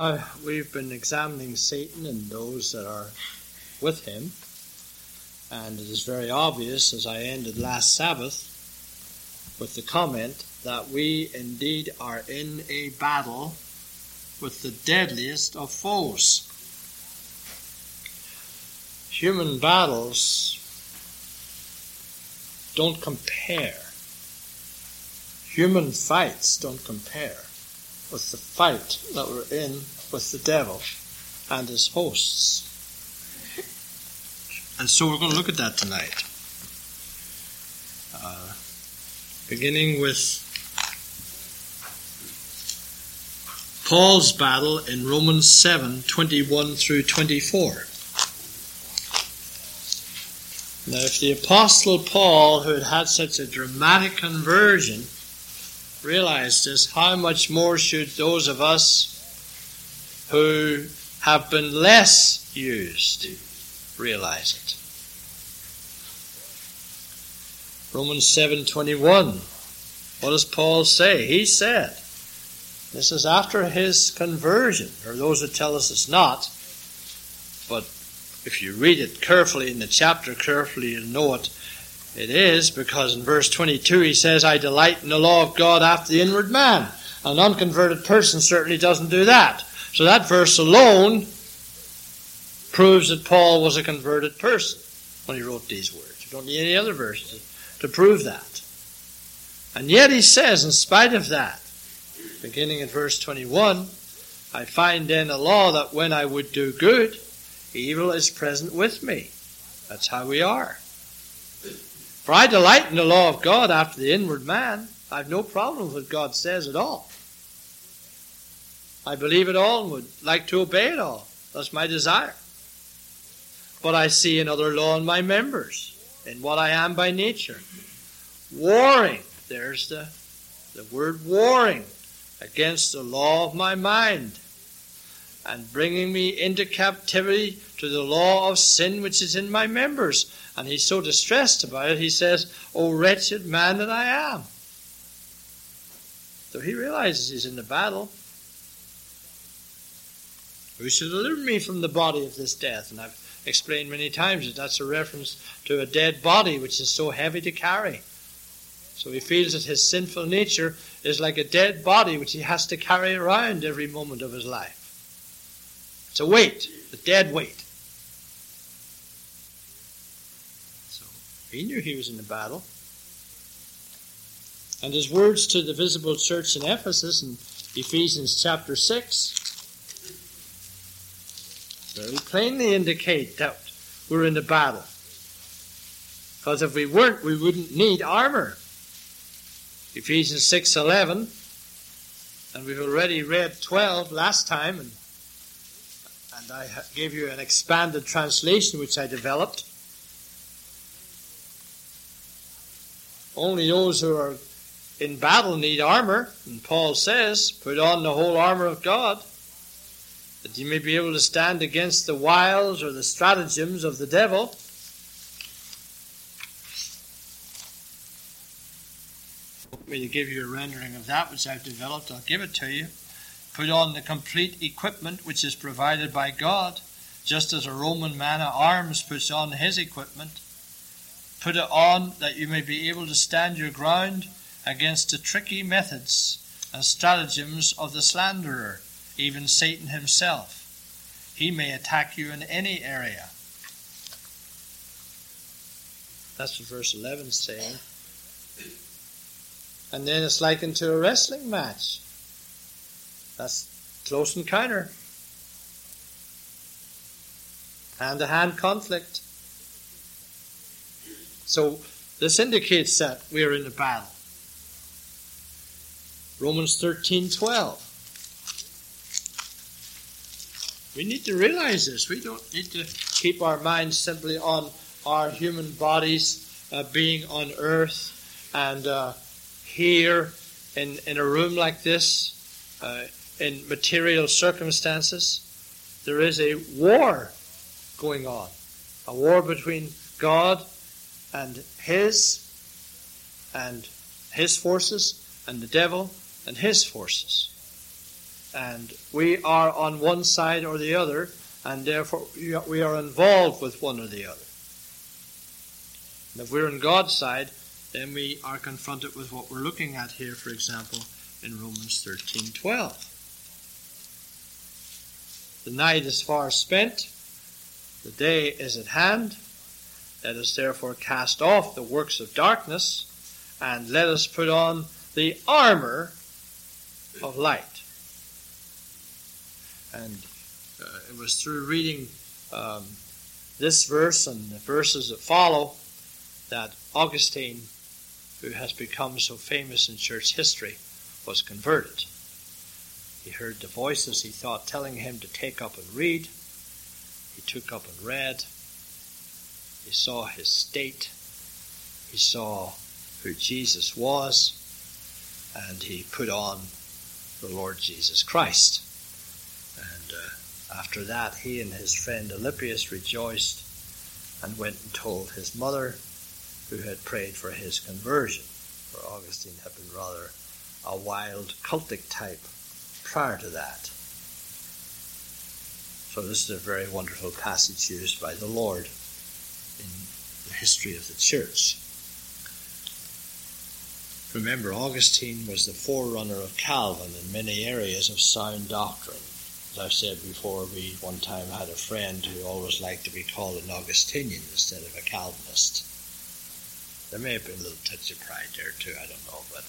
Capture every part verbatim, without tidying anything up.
Uh, we've been examining Satan and those that are with him, and it is very obvious, as I ended last Sabbath, with the comment that we indeed are in a battle with the deadliest of foes. Human battles don't compare. Human fights don't compare with the fight that we're in with the devil and his hosts. And so we're going to look at that tonight. Uh, beginning with Paul's battle in Romans seven, twenty-one through twenty-four. Now if the Apostle Paul, who had had such a dramatic conversion, realize this, how much more should those of us who have been less used realize it. Romans seven twenty-one. What does Paul say? He said, this is after his conversion, or those that tell us it's not, but if you read it carefully in the chapter carefully, you'll know it. It is, because in verse twenty-two he says, I delight in the law of God after the inward man. An unconverted person certainly doesn't do that. So that verse alone proves that Paul was a converted person when he wrote these words. You don't need any other verses to prove that. And yet he says, in spite of that, beginning at verse twenty-one, I find then a law that when I would do good, evil is present with me. That's how we are. For I delight in the law of God after the inward man. I have no problem with what God says at all. I believe it all and would like to obey it all. That's my desire. But I see another law in my members, in what I am by nature. Warring, there's the, the word warring, against the law of my mind, and bringing me into captivity to the law of sin which is in my members. And he's so distressed about it, he says, O wretched man that I am. So he realizes he's in the battle. Who shall deliver me from the body of this death? And I've explained many times that that's a reference to a dead body which is so heavy to carry. So he feels that his sinful nature is like a dead body which he has to carry around every moment of his life. It's a weight, a dead weight. So he knew he was in the battle. And his words to the visible church in Ephesus in Ephesians chapter six very plainly indicate that we're in the battle. Because if we weren't, we wouldn't need armor. Ephesians six eleven, and we've already read twelve last time, and And I gave you an expanded translation which I developed. Only those who are in battle need armor. And Paul says, put on the whole armor of God, that you may be able to stand against the wiles or the stratagems of the devil. Want me to give you a rendering of that which I've developed? I'll give it to you. Put on the complete equipment which is provided by God, just as a Roman man at arms puts on his equipment. Put it on that you may be able to stand your ground against the tricky methods and stratagems of the slanderer, even Satan himself. He may attack you in any area. That's what verse eleven is saying. And then it's likened to a wrestling match. That's close encounter. Hand-to-hand conflict. So this indicates that we are in a battle. Romans thirteen twelve. We need to realize this. We don't need to keep our minds simply on our human bodies uh, being on earth and uh, here in, in a room like this. Uh, In material circumstances, there is a war going on. A war between God and his, and his forces, and the devil and his forces. And we are on one side or the other, and therefore we are involved with one or the other. And if we're on God's side, then we are confronted with what we're looking at here, for example, in Romans thirteen twelve. The night is far spent, the day is at hand. Let us therefore cast off the works of darkness, and let us put on the armor of light. And uh, it was through reading um, this verse and the verses that follow that Augustine, who has become so famous in church history, was converted. He heard the voices, he thought, telling him to take up and read. He took up and read. He saw his state. He saw who Jesus was. And he put on the Lord Jesus Christ. And uh, after that, he and his friend Alypius rejoiced and went and told his mother, who had prayed for his conversion. For Augustine had been rather a wild cultic type prior to that. So this is a very wonderful passage used by the Lord in the history of the church. Remember, Augustine was the forerunner of Calvin in many areas of sound doctrine. As I've said before, we one time had a friend who always liked to be called an Augustinian instead of a Calvinist. There may have been a little touch of pride there too, I don't know, but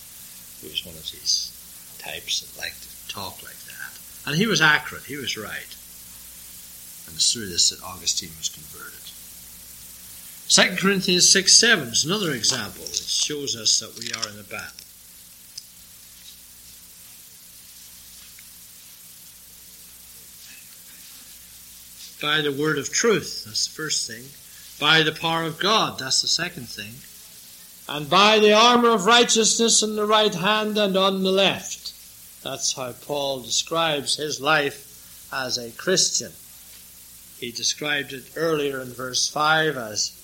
he was one of these types that liked to talk like that. And he was accurate, he was right. And it's through this that Augustine was converted. Second Corinthians six seven is another example that shows us that we are in a battle. By the word of truth, that's the first thing. By the power of God, that's the second thing. And by the armor of righteousness on the right hand and on the left. That's how Paul describes his life as a Christian. He described it earlier in verse five as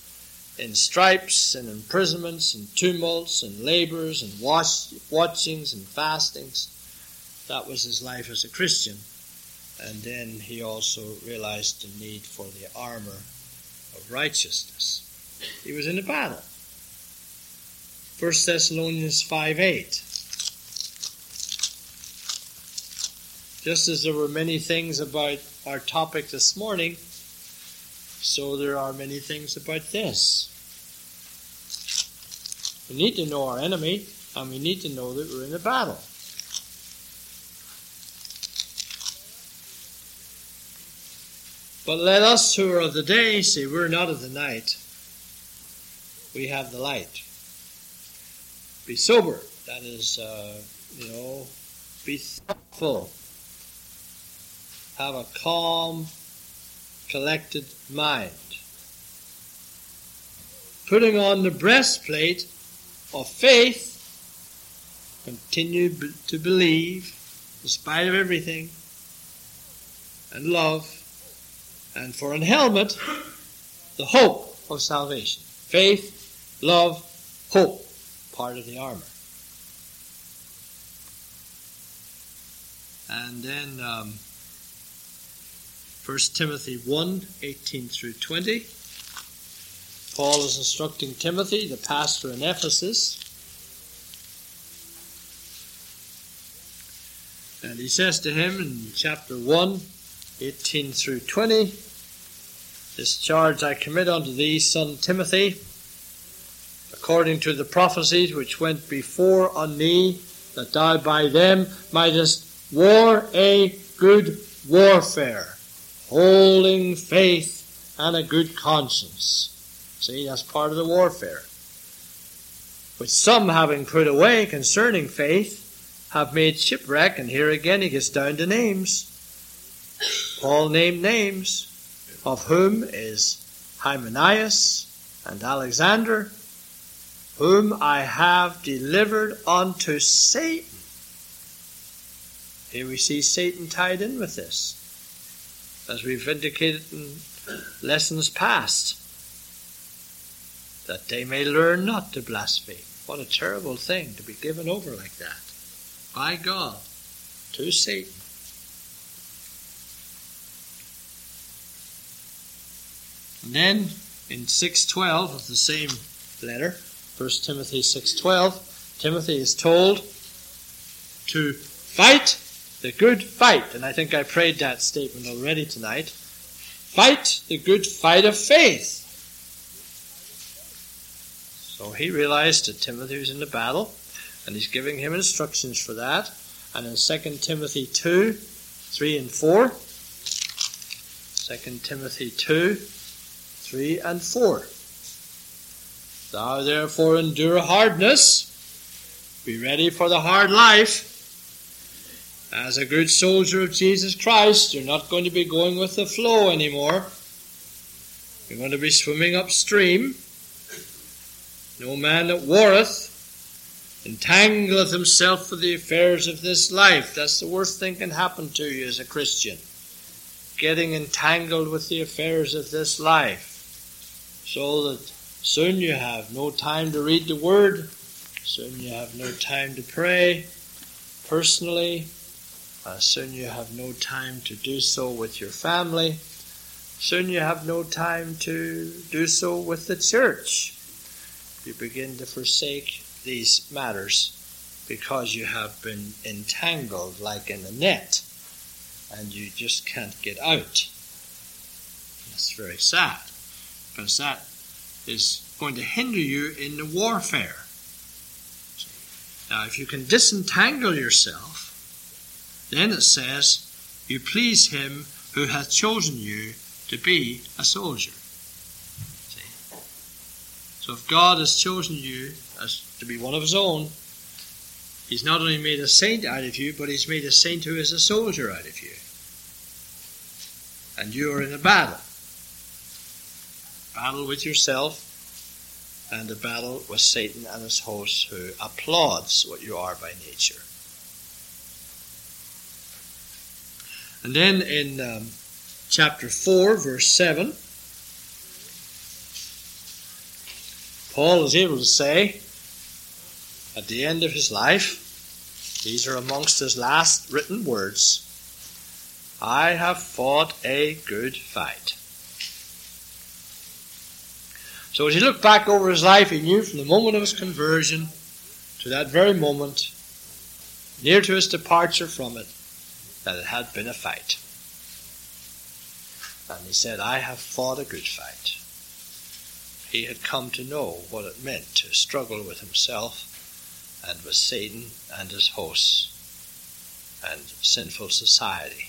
in stripes and imprisonments and tumults and labors and watch, watchings and fastings. That was his life as a Christian. And then he also realized the need for the armor of righteousness. He was in a battle. First Thessalonians five eight. Just as there were many things about our topic this morning, so there are many things about this. We need to know our enemy, and we need to know that we're in a battle. But let us who are of the day say, we're not of the night. We have the light. Be sober. That is, uh, you know, be thoughtful. Have a calm, collected mind. Putting on the breastplate of faith, continue b- to believe in spite of everything, and love. And for an helmet, the hope of salvation. Faith, love, hope, part of the armor. And then um, First Timothy one, eighteen through twenty. Paul is instructing Timothy, the pastor in Ephesus. And he says to him in chapter one, eighteen through twenty, this charge I commit unto thee, son Timothy, according to the prophecies which went before on thee, that thou by them mightest war a good warfare, holding faith and a good conscience. See, that's part of the warfare. Which some, having put away concerning faith, have made shipwreck. And here again he gets down to names. Paul named names, of whom is Hymenaeus and Alexander, whom I have delivered unto Satan. Here we see Satan tied in with this, as we've indicated in lessons past, that they may learn not to blaspheme. What a terrible thing to be given over like that by God to Satan. And then in six twelve of the same letter, First Timothy six twelve, Timothy is told to fight the good fight. And I think I prayed that statement already tonight. Fight the good fight of faith. So he realized that Timothy was in the battle, and he's giving him instructions for that. And in Second Timothy two, three and four, Second Timothy two, three and four, thou therefore endure hardness, be ready for the hard life. As a good soldier of Jesus Christ, you're not going to be going with the flow anymore. You're going to be swimming upstream. No man that warreth entangleth himself with the affairs of this life. That's the worst thing can happen to you as a Christian. Getting entangled with the affairs of this life. So that soon you have no time to read the Word. Soon you have no time to pray personally. Uh, soon you have no time to do so with your family. Soon you have no time to do so with the church. You begin to forsake these matters because you have been entangled like in a net and you just can't get out. That's very sad, because that is going to hinder you in the warfare. Now, if you can disentangle yourself, then it says you please him who hath chosen you to be a soldier. So if God has chosen you as to be one of his own, he's not only made a saint out of you, but he's made a saint who is a soldier out of you. And you are in a battle. Battle with yourself, and a battle with Satan and his hosts, who applauds what you are by nature. And then in um, chapter four, verse seven, Paul is able to say, at the end of his life, these are amongst his last written words, I have fought a good fight. So as he looked back over his life, he knew from the moment of his conversion to that very moment, near to his departure from it, that it had been a fight. And he said, I have fought a good fight. He had come to know what it meant to struggle with himself and with Satan and his hosts and sinful society,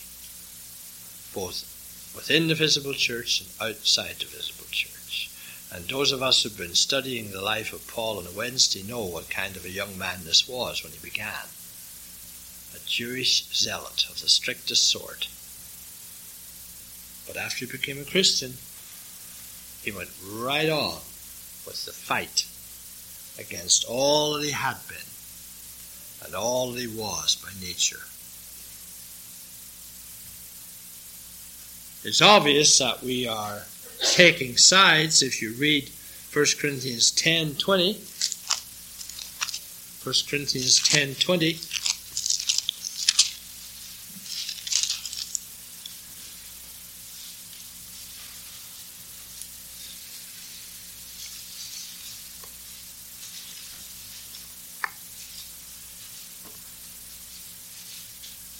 both within the visible church and outside the visible church. And those of us who've been studying the life of Paul on a Wednesday know what kind of a young man this was when he began. A Jewish zealot of the strictest sort. But after he became a Christian, he went right on with the fight against all that he had been and all that he was by nature. It's obvious that we are taking sides if you read First Corinthians ten twenty. First Corinthians ten twenty.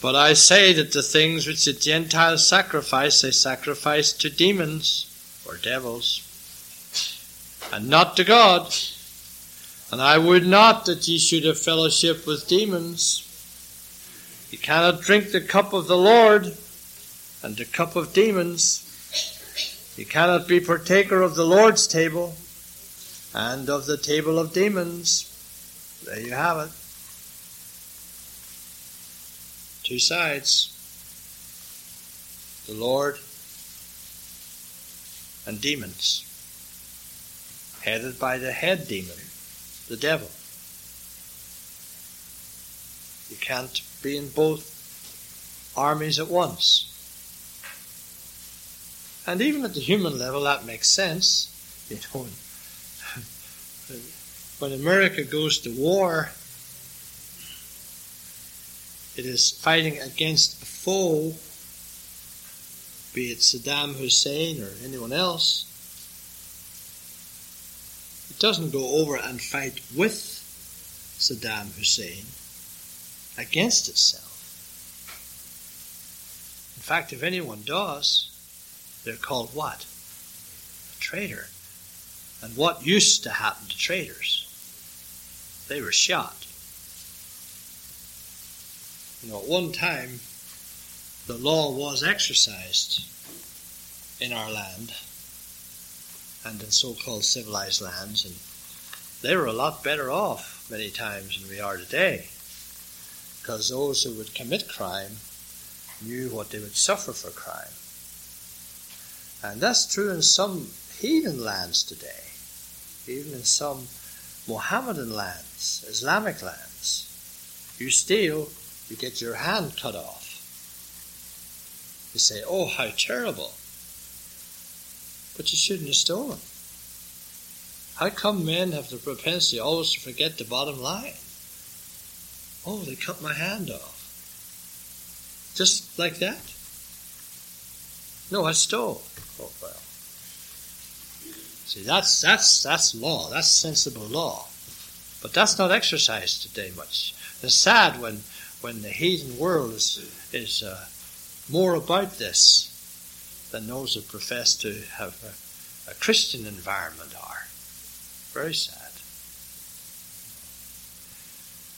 But I say that the things which the Gentiles sacrifice, they sacrifice to demons or devils, and not to God. And I would not that ye should have fellowship with demons. Ye cannot drink the cup of the Lord and the cup of demons. Ye cannot be partaker of the Lord's table and of the table of demons. There you have it. Two sides, the Lord and demons, headed by the head demon, the devil. You can't be in both armies at once. And even at the human level, that makes sense. You know, when America goes to war, it is fighting against a foe, be it Saddam Hussein or anyone else, doesn't go over and fight with Saddam Hussein against itself. In fact, if anyone does, they're called what? A traitor. And what used to happen to traitors? They were shot. You know, at one time, the law was exercised in our land and in so-called civilized lands, and they were a lot better off many times than we are today, because those who would commit crime knew what they would suffer for crime. And that's true in some heathen lands today, even in some Mohammedan lands, Islamic lands. You steal, you get your hand cut off. You say, oh, how terrible. But you shouldn't have stolen. How come men have the propensity always to forget the bottom line? Oh, they cut my hand off. Just like that? No, I stole. Oh, well. See, that's that's that's law. That's sensible law. But that's not exercised today much. It's sad when, when the heathen world is, is uh, more about this than those who profess to have a, a Christian environment are. Very sad.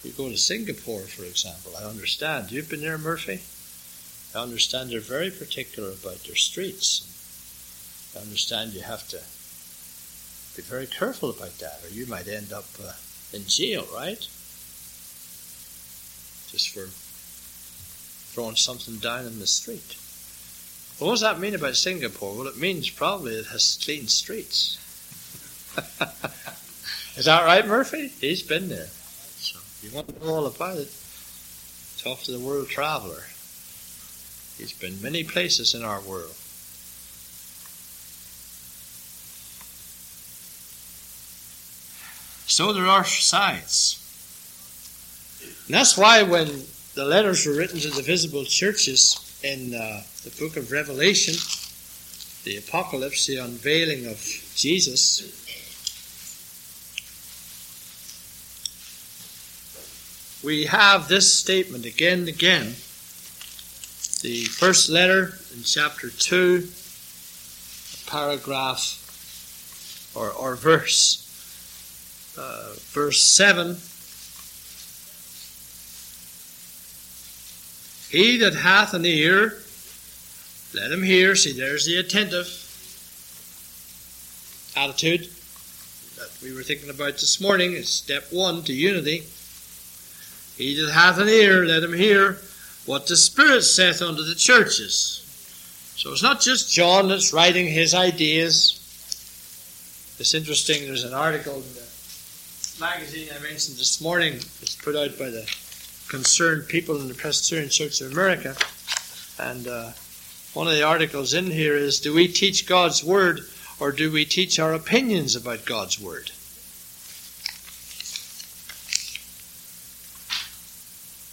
You go to Singapore, for example, I understand. You've been there, Murphy? I understand they're very particular about their streets. I understand you have to be very careful about that, or you might end up uh, in jail, right? Just for throwing something down in the street. Well, what does that mean about Singapore? Well, it means probably it has clean streets. Is that right, Murphy? He's been there. So you want to know all about it, talk to the world traveller. He's been many places in our world. So there are sides. And that's why when the letters were written to the visible churches in uh, the book of Revelation, the Apocalypse, the unveiling of Jesus, we have this statement again and again. The first letter in chapter two, paragraph or, or verse, uh, verse seven. He that hath an ear, let him hear. See, there's the attentive attitude that we were thinking about this morning. It's step one to unity. He that hath an ear, let him hear what the Spirit saith unto the churches. So it's not just John that's writing his ideas. It's interesting, there's an article in the magazine I mentioned this morning. It's put out by the concerned people in the Presbyterian Church of America, and uh, one of the articles in here is, do we teach God's Word, or do we teach our opinions about God's Word?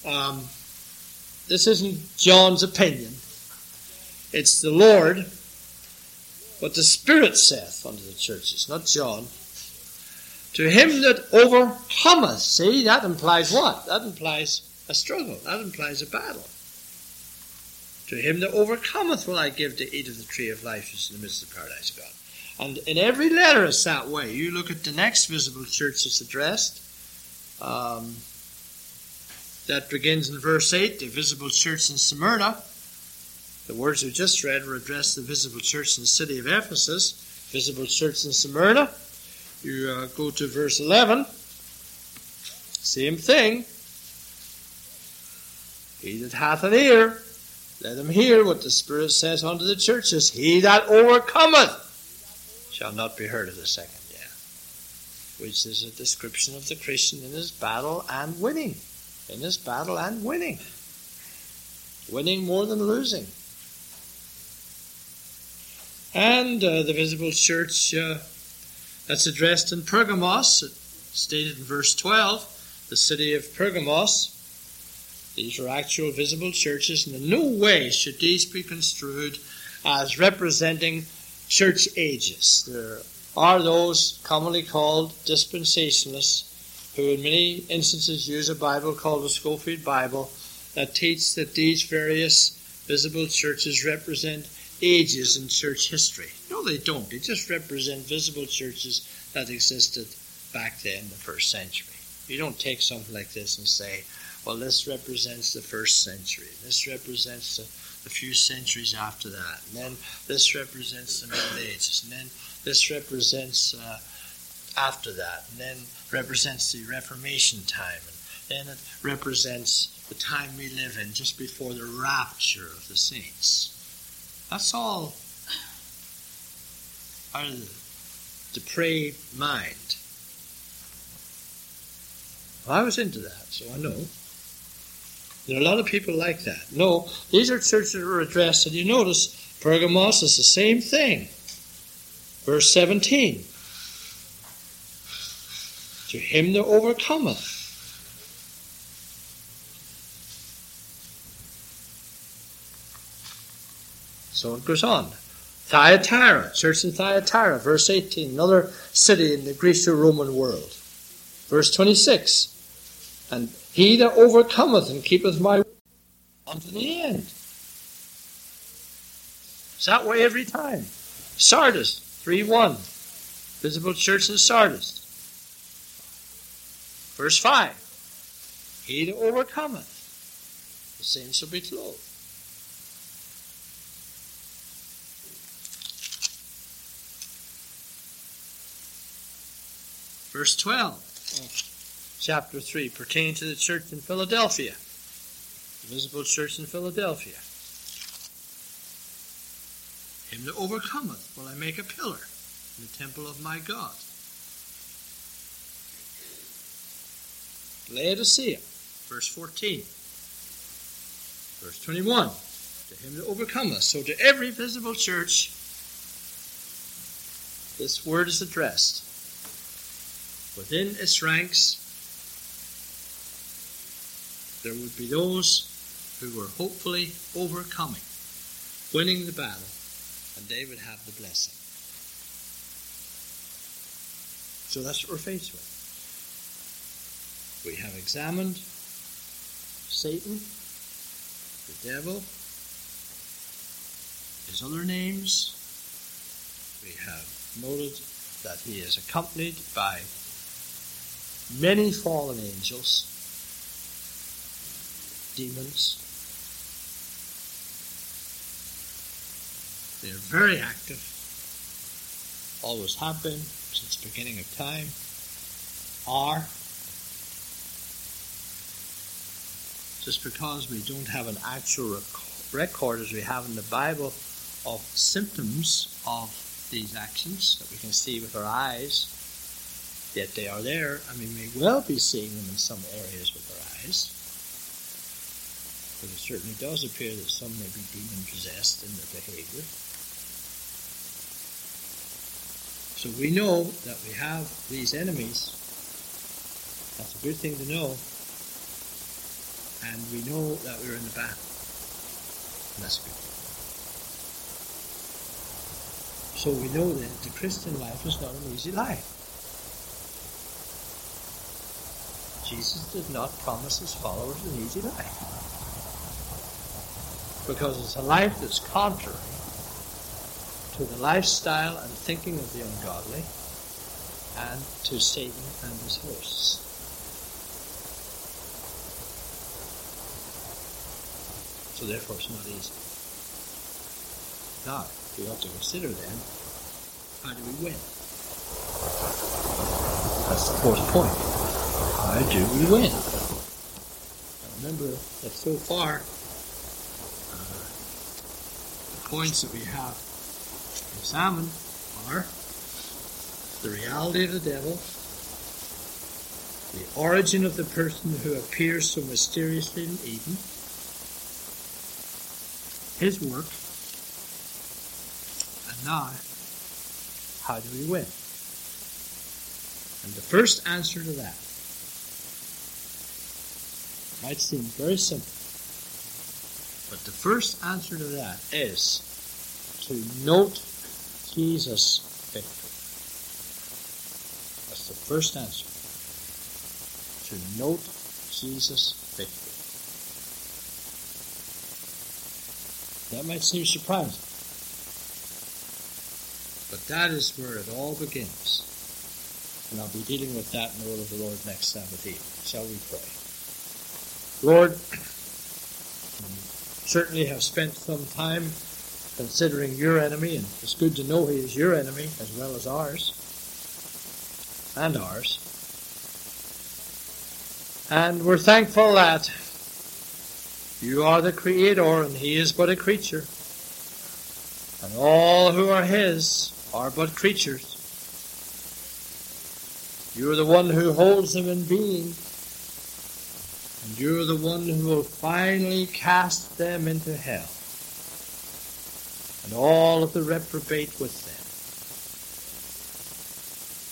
Um, this isn't John's opinion. It's the Lord, what the Spirit saith unto the churches, not John. To him that overcometh. See, that implies what? That implies a struggle. That implies a battle. To him that overcometh will I give to eat of the tree of life which is in the midst of the paradise of God. And in every letter it's that way. You look at the next visible church that's addressed. Um, that begins in verse eight, the visible church in Smyrna. The words we just read were addressed to the visible church in the city of Ephesus. Visible church in Smyrna. You uh, go to verse eleven. Same thing. He that hath an ear, let him hear what the Spirit saith unto the churches. He that overcometh shall not be hurt of the second death. Which is a description of the Christian in his battle and winning. In his battle and winning. Winning more than losing. And uh, the visible church... Uh, That's addressed in Pergamos, stated in verse twelve, the city of Pergamos. These are actual visible churches, and in no way should these be construed as representing church ages. They're are those commonly called dispensationalists, who in many instances use a Bible called the Schofield Bible that teach that these various visible churches represent ages in church history. No, they don't. They just represent visible churches that existed back then in the first century. You don't take something like this and say, well, this represents the first century. This represents the, the few centuries after that. And then this represents the Middle Ages. And then this represents uh, after that. And then represents the Reformation time. And then it represents the time we live in just before the rapture of the saints. That's all out of the depraved mind. Well, I was into that, so I know. There are a lot of people like that. No, these are churches that were addressed, and you notice Pergamos is the same thing. Verse seventeen. To him that overcometh. So it goes on. Thyatira, church in Thyatira, verse eighteen, another city in the Greco-Roman world. Verse twenty-six, and he that overcometh and keepeth my word unto the end. It's that way every time. Sardis, three one, visible church in Sardis. Verse five, he that overcometh, the same shall be clothed. Verse twelve of chapter three, pertaining to the church in Philadelphia, the visible church in Philadelphia. Him that overcometh will I make a pillar in the temple of my God. Laodicea, verse fourteen, verse twenty-one, to him that overcometh. So to every visible church, this word is addressed. Within its ranks, there would be those who were hopefully overcoming, winning the battle, and they would have the blessing. So that's what we're faced with. We have examined Satan, the devil, his other names. We have noted that he is accompanied by many fallen angels, demons. They're very active, always have been since the beginning of time, are. Just because we don't have an actual record as we have in the Bible of symptoms of these actions that we can see with our eyes, yet they are there, and we may well be seeing them in some areas with our eyes. But it certainly does appear that some may be demon-possessed in their behavior. So we know that we have these enemies. That's a good thing to know. And we know that we're in the battle. And that's good. So we know that the Christian life is not an easy life. Jesus did not promise his followers an easy life, because it's a life that's contrary to the lifestyle and thinking of the ungodly and to Satan and his hosts. So therefore it's not easy. Now, we ought to consider then, how do we win? That's the fourth point. How do we win? Now remember that so far, uh, the points that we have examined are the reality of the devil, the origin of the person who appears so mysteriously in Eden, his work, and now, how do we win? And the first answer to that might seem very simple, but the first answer to that is to note Jesus' victory. the first answer, to note Jesus faithfully. That might seem surprising, but that is where it all begins. And I'll be dealing with that in the word of the Lord next Sabbath evening. Shall we pray? Lord, we certainly have spent some time considering your enemy, and it's good to know he is your enemy as well as ours, and ours. And we're thankful that you are the Creator, and he is but a creature. And all who are his are but creatures. You are the one who holds them in being. And you are the one who will finally cast them into hell. And all of the reprobate with them.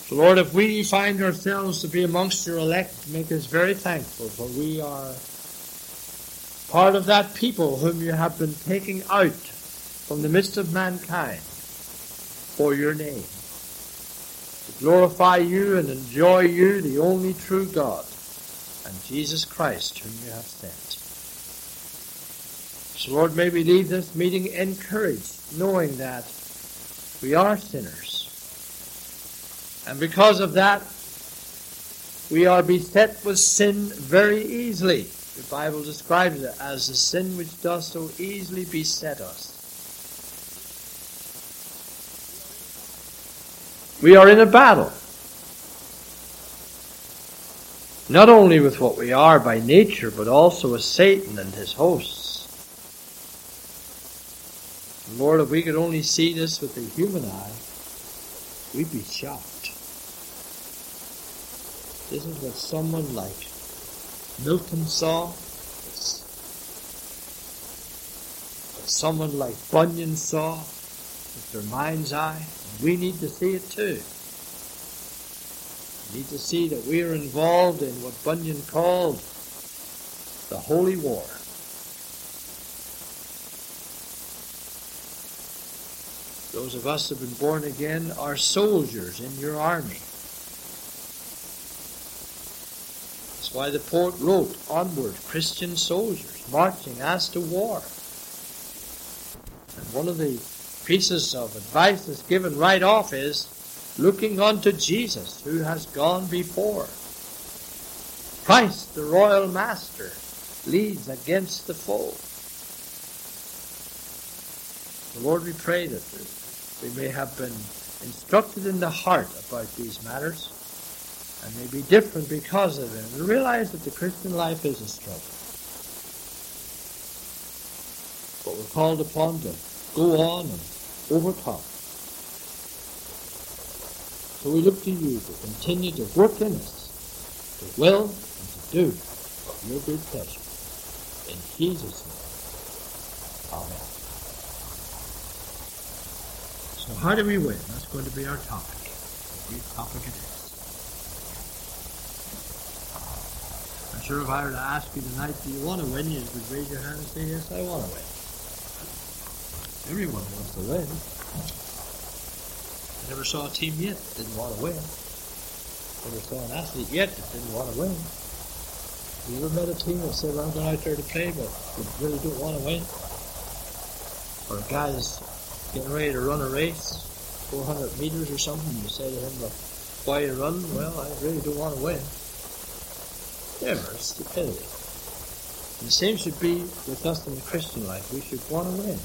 So Lord, if we find ourselves to be amongst your elect, make us very thankful, for we are part of that people whom you have been taking out from the midst of mankind for your name, to glorify you and enjoy you, the only true God, and Jesus Christ whom you have sent. So Lord, may we leave this meeting encouraged, knowing that we are sinners, and because of that we are beset with sin very easily. The Bible describes it as the sin which does so easily beset us. We are in a battle, not only with what we are by nature, but also with Satan and his hosts. Lord, if we could only see this with the human eye, we'd be shocked. This is what someone like Milton saw, what someone like Bunyan saw with their mind's eye. We need to see it too. We need to see that we are involved in what Bunyan called the holy war. Those of us who have been born again are soldiers in your army. That's why the poet wrote, "Onward, Christian soldiers, marching as to war." And one of the pieces of advice that's given right off is looking unto Jesus, who has gone before. Christ, the royal master, leads against the foe. The Lord, we pray that we may have been instructed in the heart about these matters, and may be different because of it. We realize that the Christian life is a struggle, but we're called upon to go on and overcome. So we look to you to continue to work in us, to will and to do of your good pleasure. In Jesus' name, Amen. So how do we win? That's going to be our topic. A great topic it is. I'm sure if I were to ask you tonight, do you want to win? You would raise your hand and say, yes, I want to win. Everyone wants to win. I never saw a team yet that didn't want to win. Never saw an athlete yet that didn't want to win. Have you ever met a team that said, well, I'm going out there to play, but they really don't want to win? Or a guy that's getting ready to run a race, four hundred meters or something, and you say to him, look, why are you running? Well, I really don't want to win. Never. It's stupidity. And the same should be with us in the Christian life. We should want to win.